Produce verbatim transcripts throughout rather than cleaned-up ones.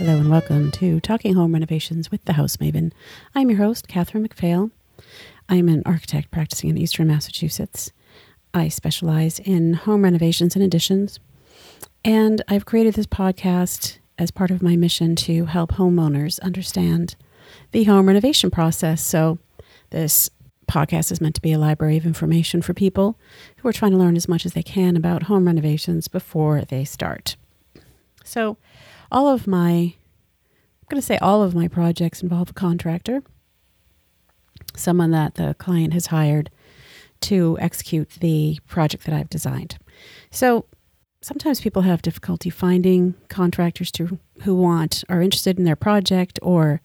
Hello and welcome to Talking Home Renovations with the House Maven. I'm your host, Catherine McPhail. I'm an architect practicing in Eastern Massachusetts. I specialize in home renovations and additions, and I've created this podcast as part of my mission to help homeowners understand the home renovation process. So this podcast is meant to be a library of information for people who are trying to learn as much as they can about home renovations before they start. So all of my, I'm going to say all of my projects involve a contractor, someone that the client has hired to execute the project that I've designed. So sometimes people have difficulty finding contractors to who want, are interested in their project, or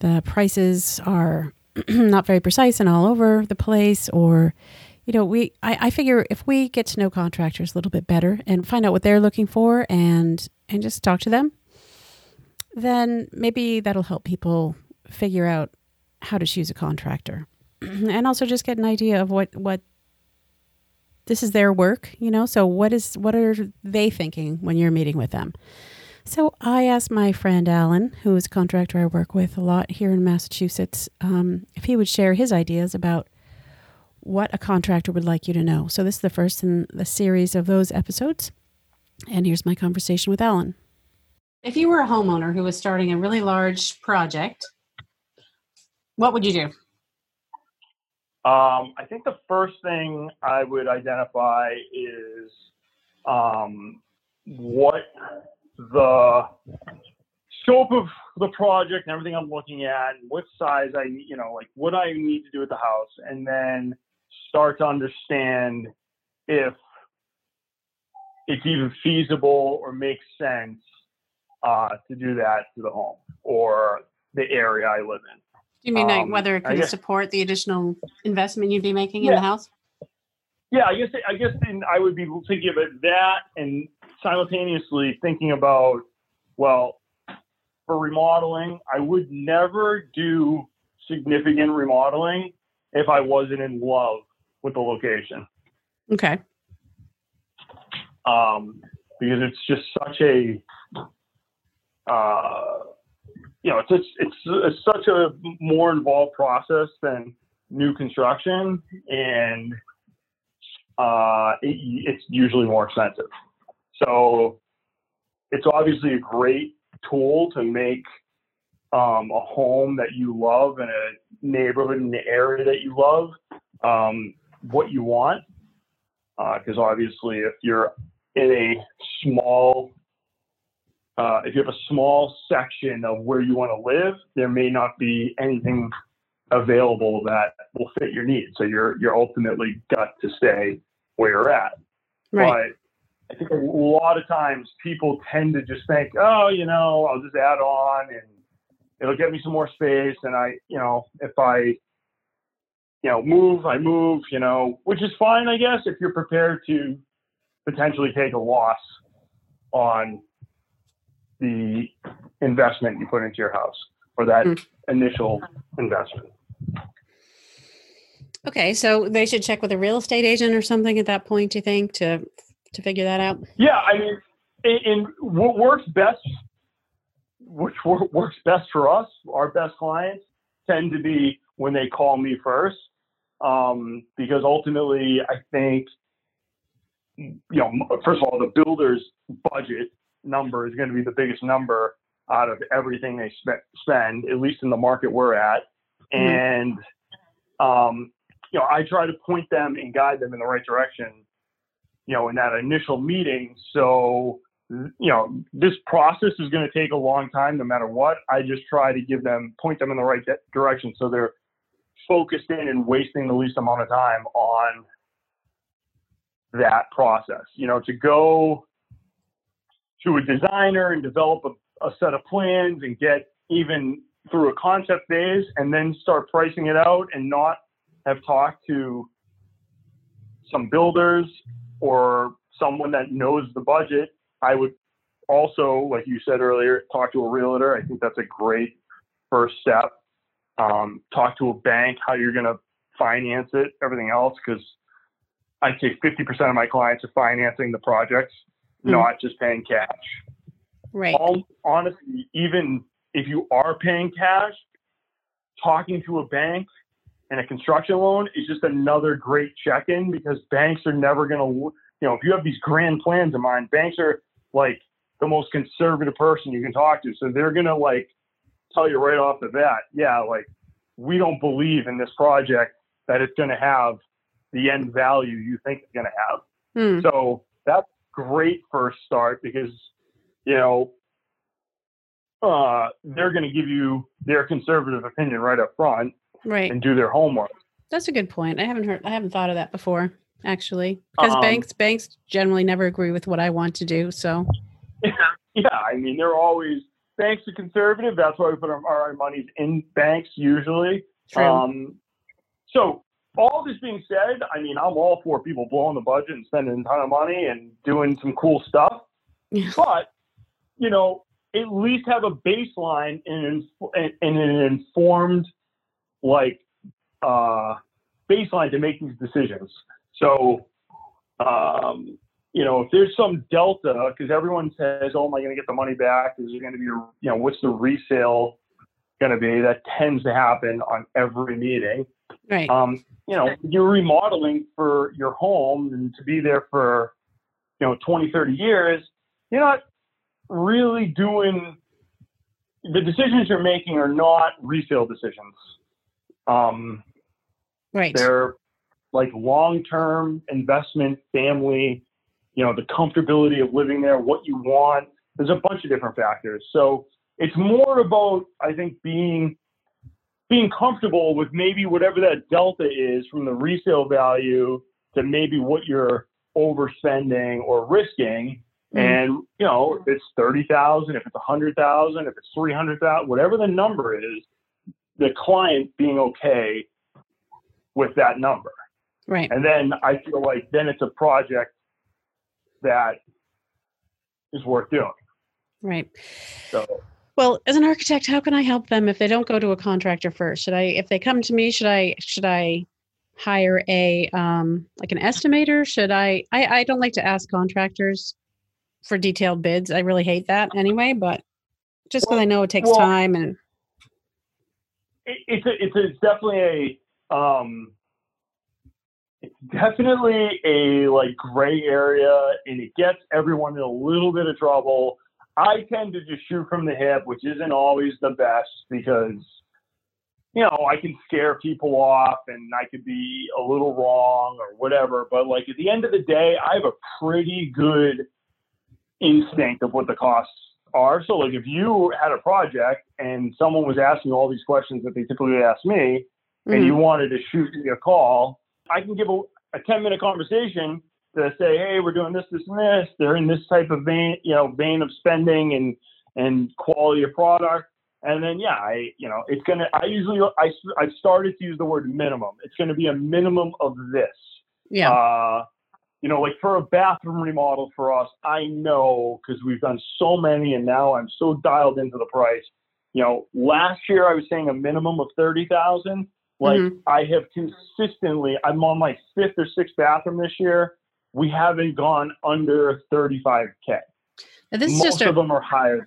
the prices are not very precise and all over the place, or, you know, we, I, I figure if we get to know contractors a little bit better and find out what they're looking for and, and just talk to them, then maybe that'll help people figure out how to choose a contractor and also just get an idea of what, what this is their work, you know, so what is, what are they thinking when you're meeting with them? So I asked my friend Alan, who is a contractor I work with a lot here in Massachusetts, um, if he would share his ideas about what a contractor would like you to know. So this is the first in the series of those episodes. And here's my conversation with Alan. If you were a homeowner who was starting a really large project, what would you do? Um, I think the first thing I would identify is um, what the scope of the project and everything I'm looking at, and what size I, you know, like what I need to do with the house, and then start to understand if it's even feasible or makes sense uh, to do that to the home or the area I live in. You mean like um, whether it could support the additional investment you'd be making yeah. in the house? Yeah, I guess I guess then I would be thinking about that and simultaneously thinking about, well, for remodeling, I would never do significant remodeling if I wasn't in love with the location. Okay. Um, because it's just such a, uh, you know, it's, it's it's it's such a more involved process than new construction, and uh, it, it's usually more expensive. So it's obviously a great tool to make um, a home that you love and a neighborhood in the area that you love um, what you want. Because uh, obviously, if you're in a small, uh, if you have a small section of where you want to live, there may not be anything available that will fit your needs. So you're you're ultimately got to stay where you're at. Right. But I think a lot of times people tend to just think, oh, you know, I'll just add on and it'll get me some more space. And I, you know, if I, you know, move, I move, you know, which is fine, I guess, if you're prepared to potentially take a loss on the investment you put into your house or that mm-hmm. initial investment. Okay. So they should check with a real estate agent or something at that point, you think, to to figure that out? Yeah, I mean, and what works best, which works best for us, our best clients tend to be when they call me first, um, because ultimately I think, you know, first of all, the builder's budget number is going to be the biggest number out of everything they spe- spend, at least in the market we're at. And, mm-hmm. um, you know, I try to point them and guide them in the right direction, you know, in that initial meeting. So, you know, this process is going to take a long time, no matter what. I just try to give them, point them in the right de- direction. So they're focused in and wasting the least amount of time on that process, you know, to go to a designer and develop a, a set of plans and get even through a concept phase and then start pricing it out and not have talked to some builders or someone that knows the budget. I would also, like you said earlier, talk to a realtor. I think that's a great first step. Um, talk to a bank, how you're going to finance it, everything else, because I'd say fifty percent of my clients are financing the projects, mm-hmm. not just paying cash. Right. All, honestly, even if you are paying cash, talking to a bank and a construction loan is just another great check-in, because banks are never going to, you know, if you have these grand plans in mind, banks are like the most conservative person you can talk to. So they're going to like tell you right off the bat, yeah, like we don't believe in this project that it's going to have the end value you think it's going to have. Mm. So that's great first start, because, you know, uh, they're going to give you their conservative opinion right up front, right, and do their homework. That's a good point. I haven't heard, I haven't thought of that before, actually, because um, banks, banks generally never agree with what I want to do. So yeah, yeah, I mean, they're always, banks are conservative. That's why we put our, our monies in banks usually. True. Um, so all this being said, I mean, I'm all for people blowing the budget and spending a ton of money and doing some cool stuff, but, you know, at least have a baseline and in, in, in an informed, like, uh, baseline to make these decisions. So, um, you know, if there's some delta, because everyone says, oh, am I going to get the money back? Is it going to be, you know, what's the resale going to be? That tends to happen on every meeting. Right. Um, you know, you're remodeling for your home and to be there for, you know, twenty, thirty years, you're not really doing, the decisions you're making are not resale decisions. Um, right. They're like long-term investment, family, you know, the comfortability of living there, what you want. There's a bunch of different factors. So it's more about, I think, being being comfortable with maybe whatever that delta is from the resale value to maybe what you're overspending or risking. Mm-hmm. And, you know, if it's thirty thousand, if it's one hundred thousand, if it's three hundred thousand, whatever the number is, the client being okay with that number. Right. And then I feel like then it's a project that is worth doing. Right. So. Well, as an architect, how can I help them if they don't go to a contractor first? Should I, if they come to me, should I, should I hire a, um, like an estimator? Should I, I, I don't like to ask contractors for detailed bids. I really hate that anyway, but just because well, I know it takes well, time and. It, it's a, it's, a, it's definitely a, um, it's definitely a like gray area, and it gets everyone in a little bit of trouble. I tend to just shoot from the hip, which isn't always the best because, you know, I can scare people off and I could be a little wrong or whatever. But like at the end of the day, I have a pretty good instinct of what the costs are. So like if you had a project and someone was asking all these questions that they typically ask me, mm-hmm. and you wanted to shoot me a call, I can give a, a ten minute conversation to say, hey, we're doing this, this, and this. They're in this type of vein, you know, vein of spending and, and quality of product. And then, yeah, I, you know, it's going to, I usually, I, I started to use the word minimum. It's going to be a minimum of this. Yeah. Uh, you know, like for a bathroom remodel for us, I know, cause we've done so many and now I'm so dialed into the price. You know, last year I was saying a minimum of thirty thousand. Like mm-hmm. I have consistently, I'm on my fifth or sixth bathroom this year. We haven't gone under thirty-five K. Now this is Most just a, of them are higher.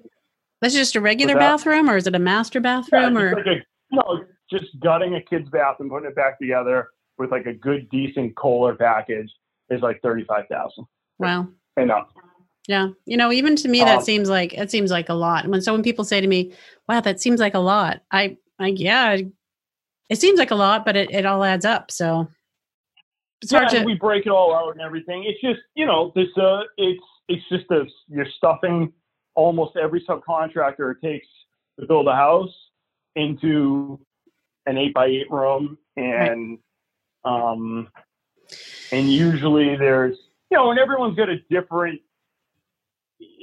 That's just a regular Without, bathroom, or is it a master bathroom? Yeah, or like a, no, just gutting a kid's bathroom, putting it back together with like a good, decent Kohler package is like thirty-five thousand. Wow. Enough. Yeah. You know, even to me, that um, seems like, it seems like a lot. And when, so when people say to me, wow, that seems like a lot, I, I yeah, it seems like a lot, but it, it all adds up. So It's yeah, to- we break it all out and everything. It's just, you know, this, uh, it's, it's just a, you're stuffing almost every subcontractor it takes to build a house into an eight by eight room. And, right. um, and usually there's, you know, and everyone's got a different,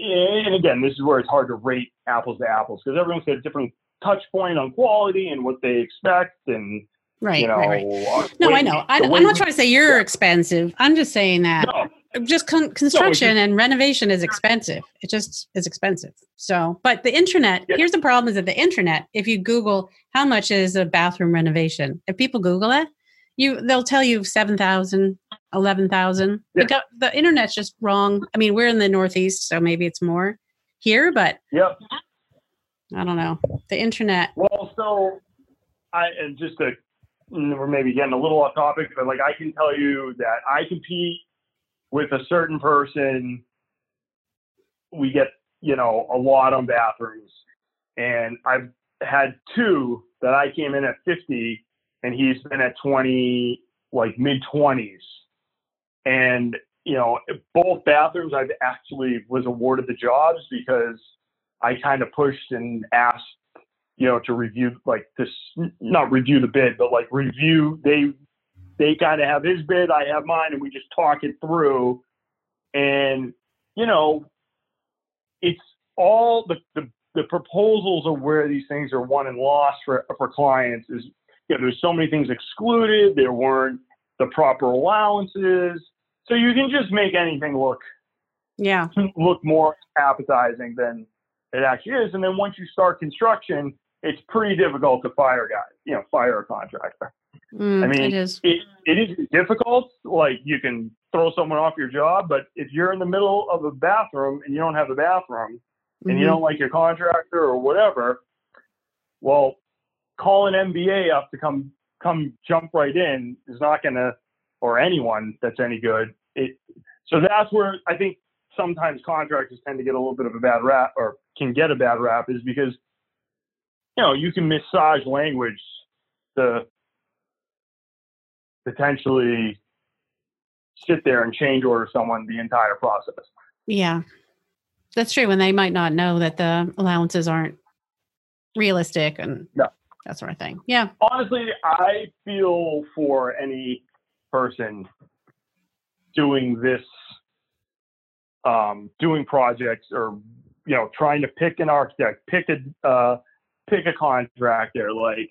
and again, this is where it's hard to rate apples to apples because everyone's got a different touch point on quality and what they expect and, Right, you know, right, right. No, I know. I, I'm not trying to say you're yeah. expensive. I'm just saying that no. just con- construction no, just, and renovation is expensive. It just is expensive. So, but the internet, yeah. here's the problem is that the internet, if you Google how much is a bathroom renovation, if people Google it, you they'll tell you seven thousand, eleven thousand. Yeah. The internet's just wrong. I mean, we're in the Northeast, so maybe it's more. here, but yep. I don't know. The internet. Well, so I and just to, we're maybe getting a little off topic, but like I can tell you that I compete with a certain person. We get, you know, a lot on bathrooms, and I've had two that I came in at fifty and he's been at twenty, like mid twenties. And, you know, both bathrooms I've actually was awarded the jobs because I kind of pushed and asked, you know, to review like this, not review the bid, but like review. They, they kind of have his bid, I have mine, and we just talk it through. And, you know, it's all the, the, the proposals of where these things are won and lost for, for clients is, you know, there's so many things excluded. There weren't the proper allowances. So you can just make anything look, yeah, look more appetizing than it actually is. And then once you start construction, it's pretty difficult to fire guys, you know, fire a contractor. Mm, I mean, it is. It, it is difficult. Like you can throw someone off your job, but if you're in the middle of a bathroom and you don't have a bathroom, and you don't like your contractor or whatever, well, call an M B A up to come come jump right in is not going to, or anyone that's any good. It, so that's where I think sometimes contractors tend to get a little bit of a bad rap, or can get a bad rap, is because, you know, you can massage language to potentially sit there and change order someone the entire process. Yeah. That's true. And they might not know that the allowances aren't realistic and no. that sort of thing. Yeah. Honestly, I feel for any person doing this, um, doing projects or, you know, trying to pick an architect, pick a, uh, pick a contractor. Like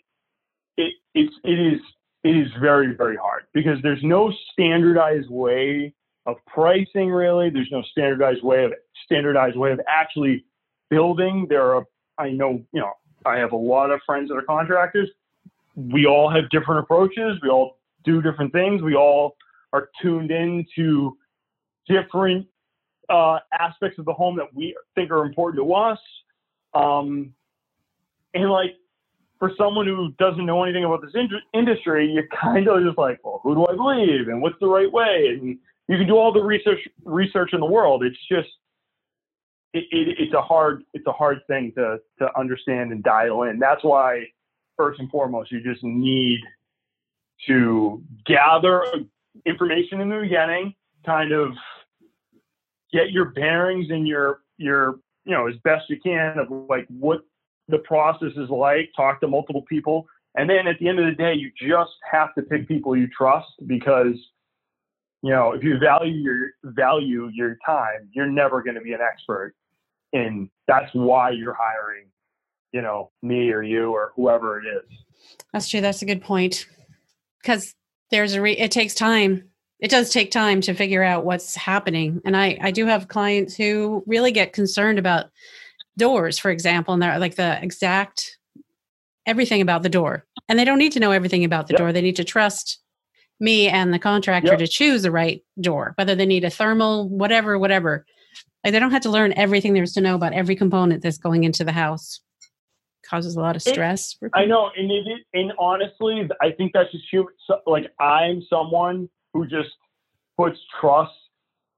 it, it's, it is, it is very, very hard because there's no standardized way of pricing, really. There's no standardized way of standardized way of actually building. There are, I know, you know, I have a lot of friends that are contractors. We all have different approaches. We all do different things. We all are tuned in to different uh, aspects of the home that we think are important to us. Um, and like for someone who doesn't know anything about this in- industry, you're kind of just like, well, who do I believe? And what's the right way? And you can do all the research research in the world. It's just it, it, it's a hard it's a hard thing to to understand and dial in. That's why first and foremost you just need to gather information in the beginning, kind of get your bearings and your your you know as best you can of like what the process is like. Talk to multiple people, and then at the end of the day, you just have to pick people you trust because. You know, if you value your value your time, you're never going to be an expert, and that's why you're hiring, you know, me or you or whoever it is. That's true. That's a good point, because there's a re- it takes time. It does take time to figure out what's happening, and I I do have clients who really get concerned about doors, for example, and they're like the exact everything about the door, and they don't need to know everything about the yep. door. They need to trust me and the contractor yep. to choose the right door, whether they need a thermal, whatever, whatever. Like they don't have to learn everything there is to know about every component that's going into the house. Causes a lot of stress. It, I know. And it, and honestly, I think that's just human. So, like I'm someone who just puts trust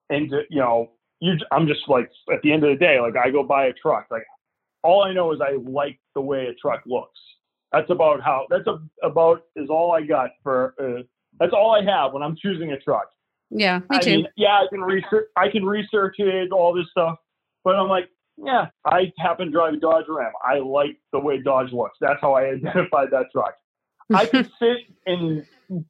into, you know, you, I'm just like, at the end of the day, like I go buy a truck. Like all I know is I like the way a truck looks. That's about how, that's a, about is all I got for, uh, that's all I have when I'm choosing a truck. Yeah, me too. I mean, yeah, I can research. I can research it, all this stuff, but I'm like, yeah, I happen to drive a Dodge Ram. I like the way Dodge looks. That's how I identified that truck. I could sit and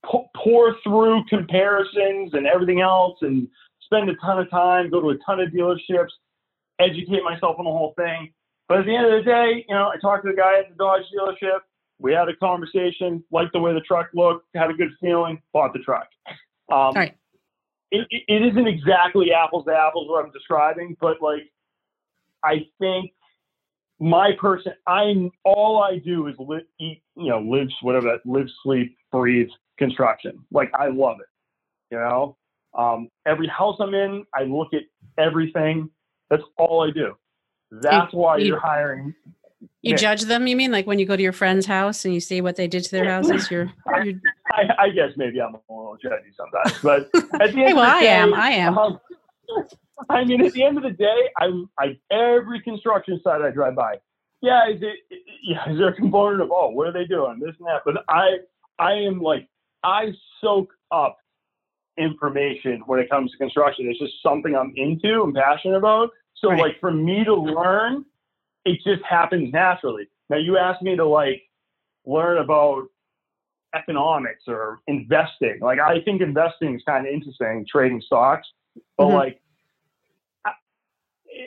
po- pour through comparisons and everything else, and spend a ton of time, go to a ton of dealerships, educate myself on the whole thing. But at the end of the day, you know, I talked to the guy at the Dodge dealership. We had a conversation, liked the way the truck looked, had a good feeling, bought the truck. Um, right. it, it isn't exactly apples to apples what I'm describing, but like, I think my person, I'm all I do is live, eat, you know, live, whatever that live, sleep, breathe construction. Like I love it. You know, um, every house I'm in, I look at everything. That's all I do. That's why you, you're hiring. You Nick. Judge them, you mean? Like when you go to your friend's house and you see what they did to their houses? You're, you're... I, I guess maybe I'm a little judgy sometimes. But at the end hey, well, of the I day, am. I am. Um, I mean, at the end of the day, I, I every construction site I drive by, yeah, is it, yeah, is there a component of, oh, what are they doing? This and that. But I, I am like, I soak up information when it comes to construction. It's just something I'm into and passionate about. So right. like for me to learn, it just happens naturally. Now you asked me to like learn about economics or investing. Like I think investing is kind of interesting, trading stocks, but mm-hmm. like,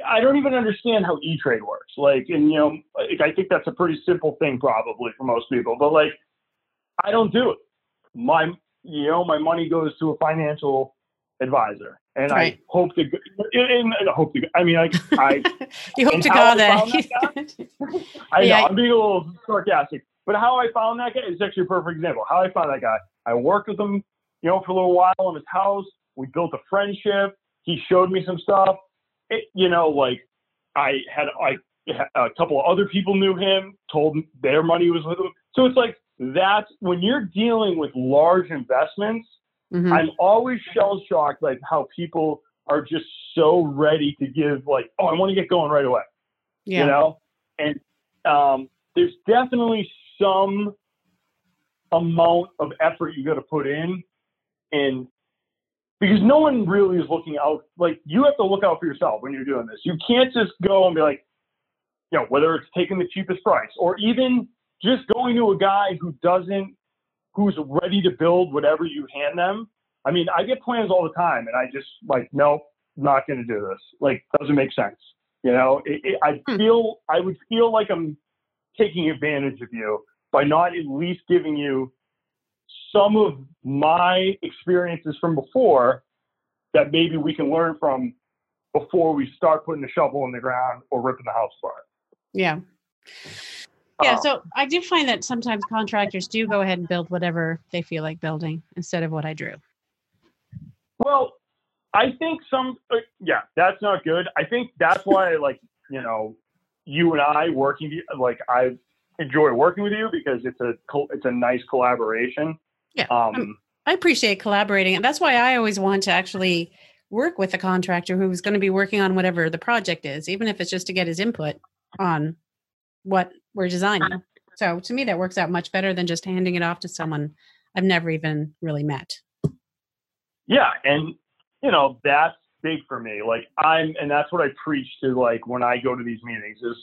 I don't even understand how E-Trade works. Like, and you know, I think that's a pretty simple thing probably for most people, but like, I don't do it. My, you know, my money goes to a financial advisor and right. I hope to, and I hope to, I mean, I, I you hope to God that. that I know, yeah. I'm being a little sarcastic, but how I found that guy is actually a perfect example. How I found that guy. I worked with him, you know, for a little while in his house. We built a friendship. He showed me some stuff. It, you know, like I had I, a couple of other people knew him, told their money was with him. So it's like that's when you're dealing with large investments, mm-hmm. I'm always shell shocked, like how people are just so ready to give like, oh, I want to get going right away, yeah. you know? And um, there's definitely some amount of effort you got to put in and because no one really is looking out. Like you have to look out for yourself when you're doing this. You can't just go and be like, you know, whether it's taking the cheapest price or even just going to a guy who doesn't, who's ready to build whatever you hand them. I mean, I get plans all the time and I just like, no, I'm not going to do this. Like, doesn't make sense. You know, it, it, I feel, I would feel like I'm taking advantage of you by not at least giving you some of my experiences from before that maybe we can learn from before we start putting a shovel in the ground or ripping the house apart. Yeah. Yeah. Um, so I do find that sometimes contractors do go ahead and build whatever they feel like building instead of what I drew. Well, I think some, uh, yeah, that's not good. I think that's why, like, you know, you and I working, like I enjoy working with you because it's a, it's a nice collaboration. Yeah, um, I appreciate collaborating. And that's why I always want to actually work with a contractor who's going to be working on whatever the project is, even if it's just to get his input on what we're designing. So to me, that works out much better than just handing it off to someone I've never even really met. Yeah. And, you know, that's big for me. Like I'm, and that's what I preach to like when I go to these meetings is,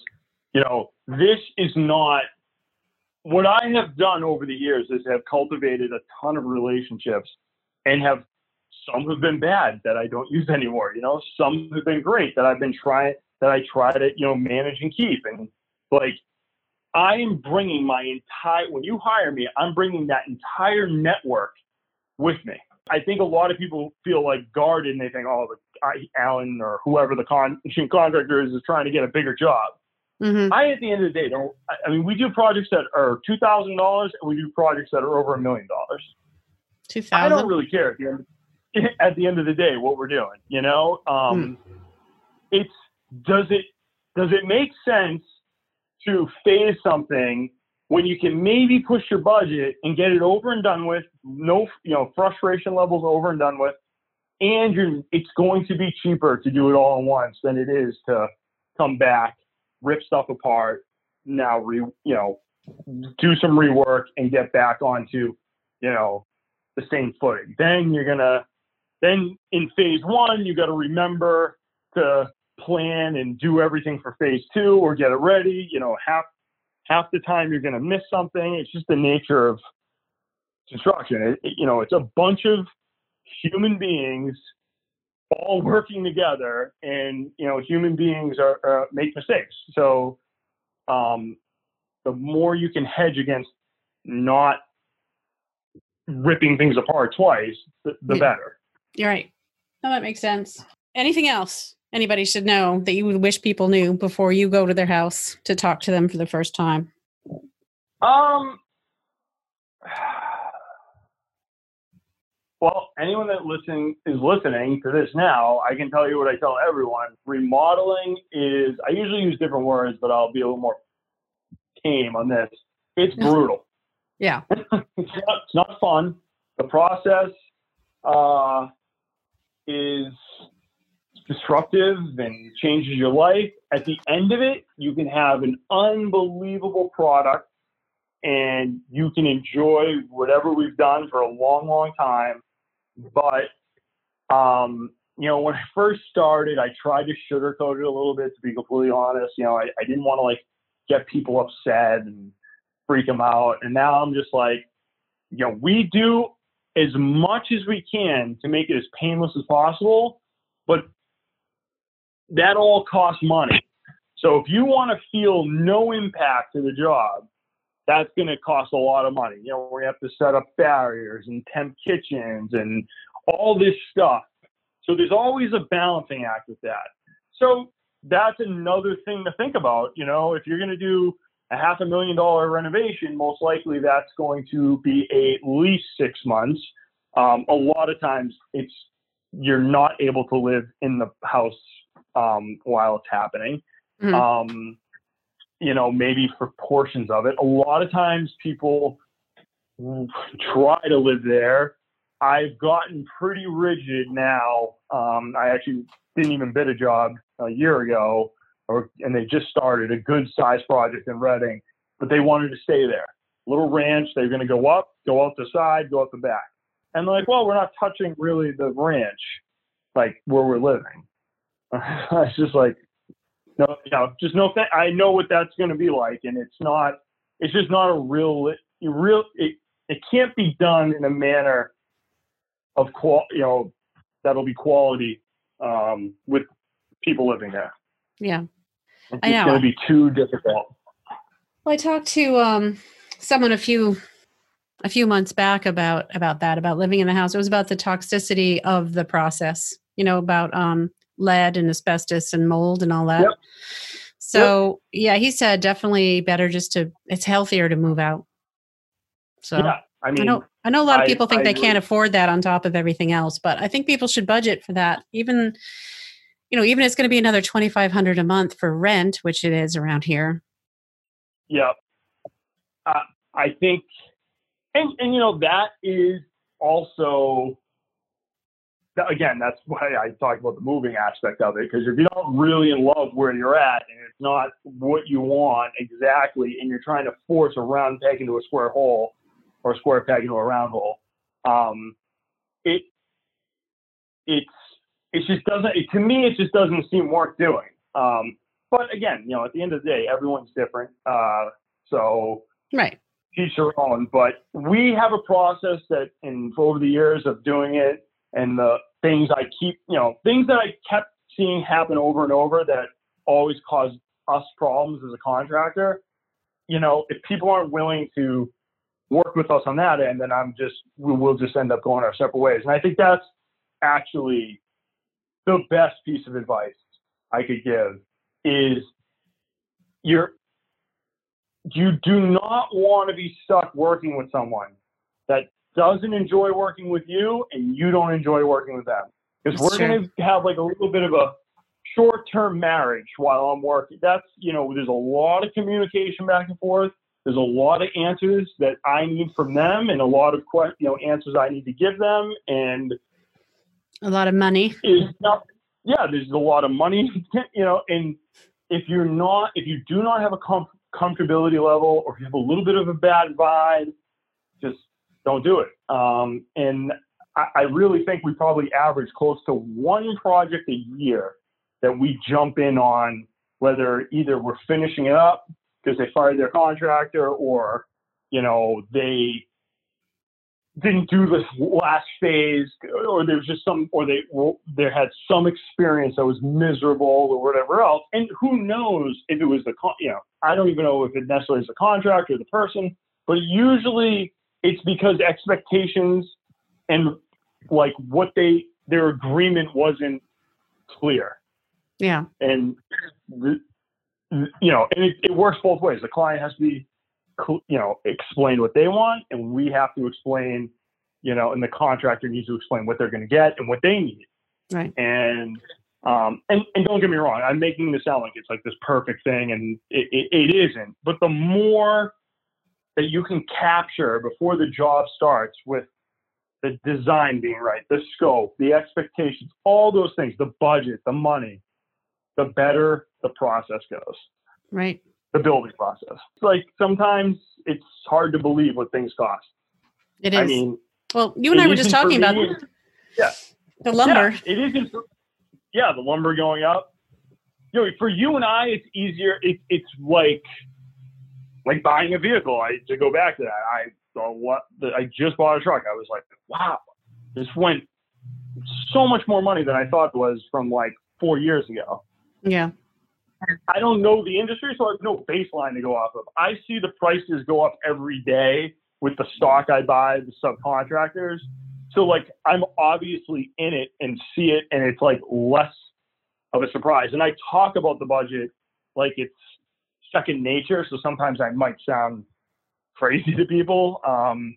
you know, this is not, what I have done over the years is have cultivated a ton of relationships and have, some have been bad that I don't use anymore. You know, some have been great that I've been trying, that I try to, you know, manage and keep. And like, I am bringing my entire, when you hire me, I'm bringing that entire network with me. I think a lot of people feel like guarded and they think, oh, I, Alan or whoever the con- contractor is, is trying to get a bigger job. Mm-hmm. I, at the end of the day, don't, I mean, we do projects that are two thousand dollars and we do projects that are over a million dollars. two thousand dollars I don't really care at the, end, at the end of the day what we're doing, you know? Um, mm. It's, does it, does it make sense to phase something when you can maybe push your budget and get it over and done with, no, you know, frustration levels over and done with, and you're, it's going to be cheaper to do it all at once than it is to come back, rip stuff apart, now, re, you know, do some rework and get back onto, you know, the same footing. Then you're going to, then in phase one, you got to remember to plan and do everything for phase two or get it ready. You know, half, half the time you're going to miss something. It's just the nature of construction. It, it, you know, it's a bunch of human beings all working together, and you know, human beings are, are make mistakes. So, um, the more you can hedge against not ripping things apart twice, the, the better. You're right. No, that makes sense. Anything else anybody should know that you would wish people knew before you go to their house to talk to them for the first time? Um, Well, anyone that listening is listening to this now, I can tell you what I tell everyone. Remodeling is, I usually use different words, but I'll be a little more tame on this. It's brutal. Yeah. it's, not, it's not fun. The process uh, is disruptive and changes your life. At the end of it, you can have an unbelievable product and you can enjoy whatever we've done for a long, long time. But, um, you know, when I first started, I tried to sugarcoat it a little bit, to be completely honest. You know, I, I didn't want to, like, get people upset and freak them out. And now I'm just like, you know, we do as much as we can to make it as painless as possible, but that all costs money. So if you want to feel no impact to the job, that's going to cost a lot of money. You know, we have to set up barriers and temp kitchens and all this stuff. So there's always a balancing act with that. So that's another thing to think about. You know, if you're going to do a half a million dollar renovation, most likely that's going to be at least six months. Um, a lot of times it's, you're not able to live in the house um, while it's happening. Mm-hmm. Um, you know, maybe for portions of it. A lot of times people try to live there. I've gotten pretty rigid now. Um, I actually didn't even bid a job a year ago, or, and they just started a good sized project in Reading, but they wanted to stay there. Little ranch, they're going to go up, go out the side, go out the back. And they're like, well, we're not touching really the ranch, like where we're living. It's just like, no, no, just no. Th- I know what that's going to be like, and it's not. It's just not a real. It, real. It, it can't be done in a manner of qual. You know, that'll be quality um, with people living there. Yeah, it's I know. It's going to be too difficult. Well, I talked to um, someone a few a few months back about about that about living in the house. It was about the toxicity of the process. You know, about um, lead and asbestos and mold and all that. Yep. So yep. Yeah, he said definitely better just to, it's healthier to move out. So yeah, I mean, I know, I know a lot of people I, think I they agree. Can't afford that on top of everything else, but I think people should budget for that. Even, you know, even it's going to be another twenty-five hundred dollars a month for rent, which it is around here. Yeah. Uh, I think, and, and you know, that is also, again, that's why I talk about the moving aspect of it, because if you're not really in love where you're at and it's not what you want exactly, and you're trying to force a round peg into a square hole or a square peg into a round hole, um, it it's it just doesn't it, to me it just doesn't seem worth doing. Um, but again, you know, at the end of the day, everyone's different, uh, so right. Teach your own. But we have a process that, in over the years of doing it. And the things I keep, you know, things that I kept seeing happen over and over that always caused us problems as a contractor, you know, if people aren't willing to work with us on that end, then I'm just, we will just end up going our separate ways. And I think that's actually the best piece of advice I could give is you're, you do not want to be stuck working with someone that doesn't enjoy working with you and you don't enjoy working with them. Because we're going to have like a little bit of a short-term marriage while I'm working. That's, you know, there's a lot of communication back and forth. There's a lot of answers that I need from them and a lot of, que- you know, answers I need to give them. And a lot of money. Not, yeah, there's a lot of money, you know, and if you're not, if you do not have a com- comfortability level or you have a little bit of a bad vibe, just, don't do it. Um, and I, I really think we probably average close to one project a year that we jump in on, whether either we're finishing it up because they fired their contractor or, you know, they didn't do this last phase or there's just some, or they, they had some experience that was miserable or whatever else. And who knows if it was the, con- you know, I don't even know if it necessarily is the contractor or the person, but usually it's because expectations and like what they, their agreement wasn't clear. Yeah. And, the, you know, and it, it works both ways. The client has to be, you know, explain what they want and we have to explain you know, and the contractor needs to explain what they're going to get and what they need. Right. And, um, and, and don't get me wrong, I'm making this sound like it's like this perfect thing, and it, it, it isn't, but the more that you can capture before the job starts with the design being right, the scope, the expectations, all those things, the budget, the money, the better the process goes. Right. The building process. It's like sometimes it's hard to believe what things cost. It is. I mean, well, you and I were just talking about me, yeah. the lumber. Yeah, it isn't. For, yeah, the lumber going up. You know, for you and I, it's easier. It, it's like like buying a vehicle. I to go back to that. I saw what the, I just bought a truck. I was like, wow, this went so much more money than I thought was from like four years ago. Yeah. I don't know the industry, so I have no baseline to go off of. I see the prices go up every day with the stock I buy, the subcontractors. So, like, I'm obviously in it and see it, and it's, like, less of a surprise. And I talk about the budget like it's second nature, so sometimes I might sound crazy to people. Um,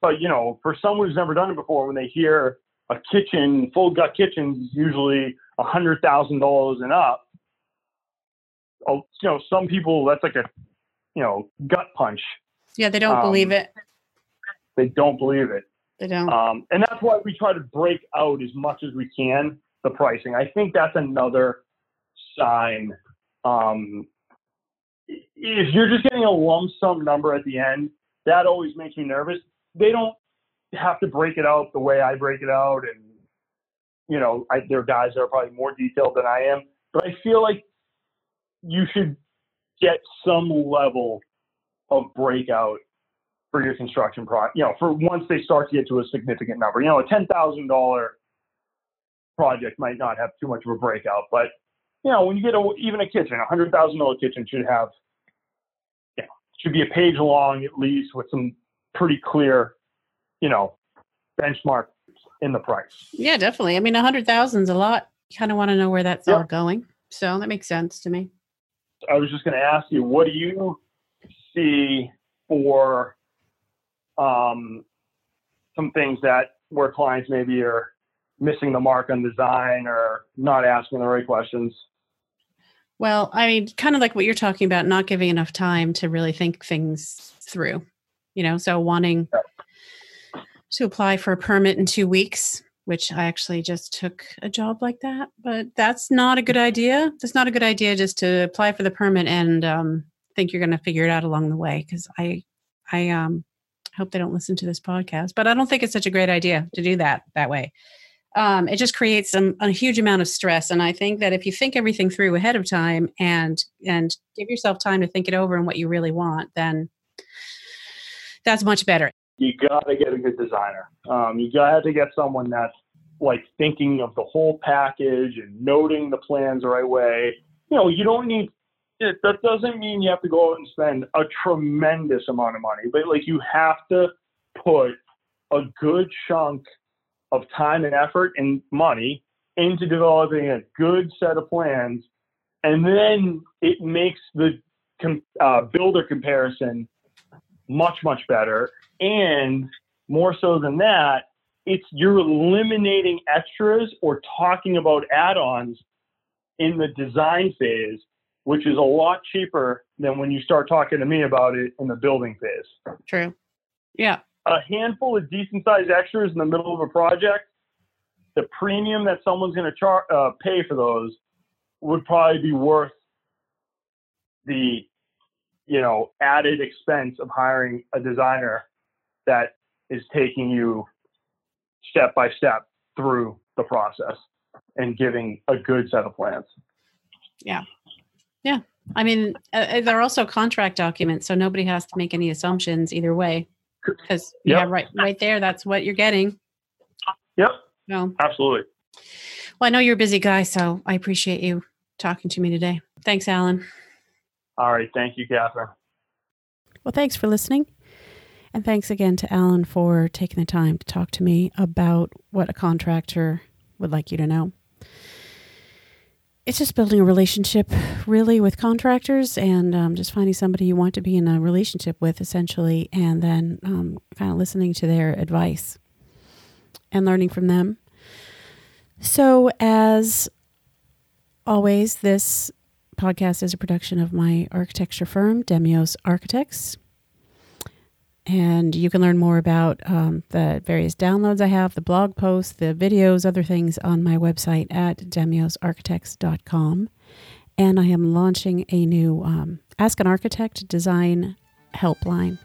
but, you know, for someone who's never done it before, when they hear a kitchen, full-gut kitchen, usually one hundred thousand dollars and up, you know, some people, that's like a, you know, gut punch. Yeah, they don't um, believe it. They don't believe it. They don't. Um, and that's why we try to break out as much as we can the pricing. I think that's another sign. Um, if you're just getting a lump sum number at the end, that always makes me nervous. They don't have to break it out the way I break it out. And, you know, I, there are guys that are probably more detailed than I am. But I feel like you should get some level of breakout for your construction project, you know, for once they start to get to a significant number. You know, a ten thousand dollars project might not have too much of a breakout, but, you know, when you get a, even a kitchen, a one hundred thousand dollars kitchen should have, you know, should be a page long at least with some pretty clear, you know, benchmarks in the price. Yeah, definitely. I mean, one hundred thousand dollars is a lot. You kind of want to know where that's yeah. all going. So that makes sense to me. I was just going to ask you, what do you see for um, some things that where clients maybe are missing the mark on design or not asking the right questions? Well, I mean, kind of like what you're talking about, not giving enough time to really think things through, you know, so wanting yeah. to apply for a permit in two weeks. Which I actually just took a job like that, but that's not a good idea. That's not a good idea just to apply for the permit and um, think you're going to figure it out along the way. Because I, I um, hope they don't listen to this podcast, but I don't think it's such a great idea to do that that way. Um, it just creates some, a huge amount of stress. And I think that if you think everything through ahead of time and and give yourself time to think it over and what you really want, then that's much better. You got to get a good designer. Um, you got to get someone that's like thinking of the whole package and noting the plans the right way. You know, you don't need, it, that doesn't mean you have to go out and spend a tremendous amount of money, but like you have to put a good chunk of time and effort and money into developing a good set of plans. And then it makes the uh, builder comparison much, much better. And more so than that, it's you're eliminating extras or talking about add-ons in the design phase, which is a lot cheaper than when you start talking to me about it in the building phase. True. Yeah. A handful of decent-sized extras in the middle of a project, the premium that someone's going to char- uh, pay for those would probably be worth the, you know, added expense of hiring a designer that is taking you step by step through the process and giving a good set of plans. Yeah. Yeah. I mean, uh, they're also contract documents, so nobody has to make any assumptions either way. Because yep. yeah, right, right there, that's what you're getting. Yep. No. Absolutely. Well, I know you're a busy guy, so I appreciate you talking to me today. Thanks, Alan. All right. Thank you, Catherine. Well, thanks for listening. And thanks again to Alan for taking the time to talk to me about what a contractor would like you to know. it's just building a relationship really with contractors and um, just finding somebody you want to be in a relationship with essentially, and then um, kind of listening to their advice and learning from them. So as always, this podcast is a production of my architecture firm, Demios Architects. And you can learn more about um, the various downloads I have, the blog posts, the videos, other things on my website at demios architects dot com. And I am launching a new um, Ask an Architect design helpline.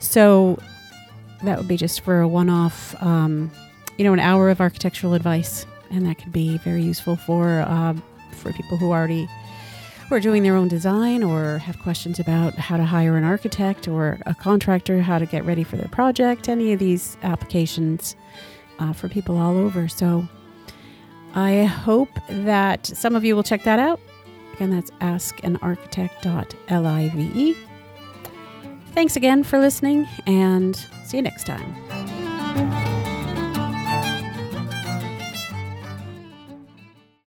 So that would be just for a one-off, um, you know, an hour of architectural advice. And that could be very useful for uh, for people who already... who are doing their own design or have questions about how to hire an architect or a contractor, how to get ready for their project, any of these applications uh, for people all over. So I hope that some of you will check that out. Again, that's ask an architect dot live. Thanks again for listening, and see you next time.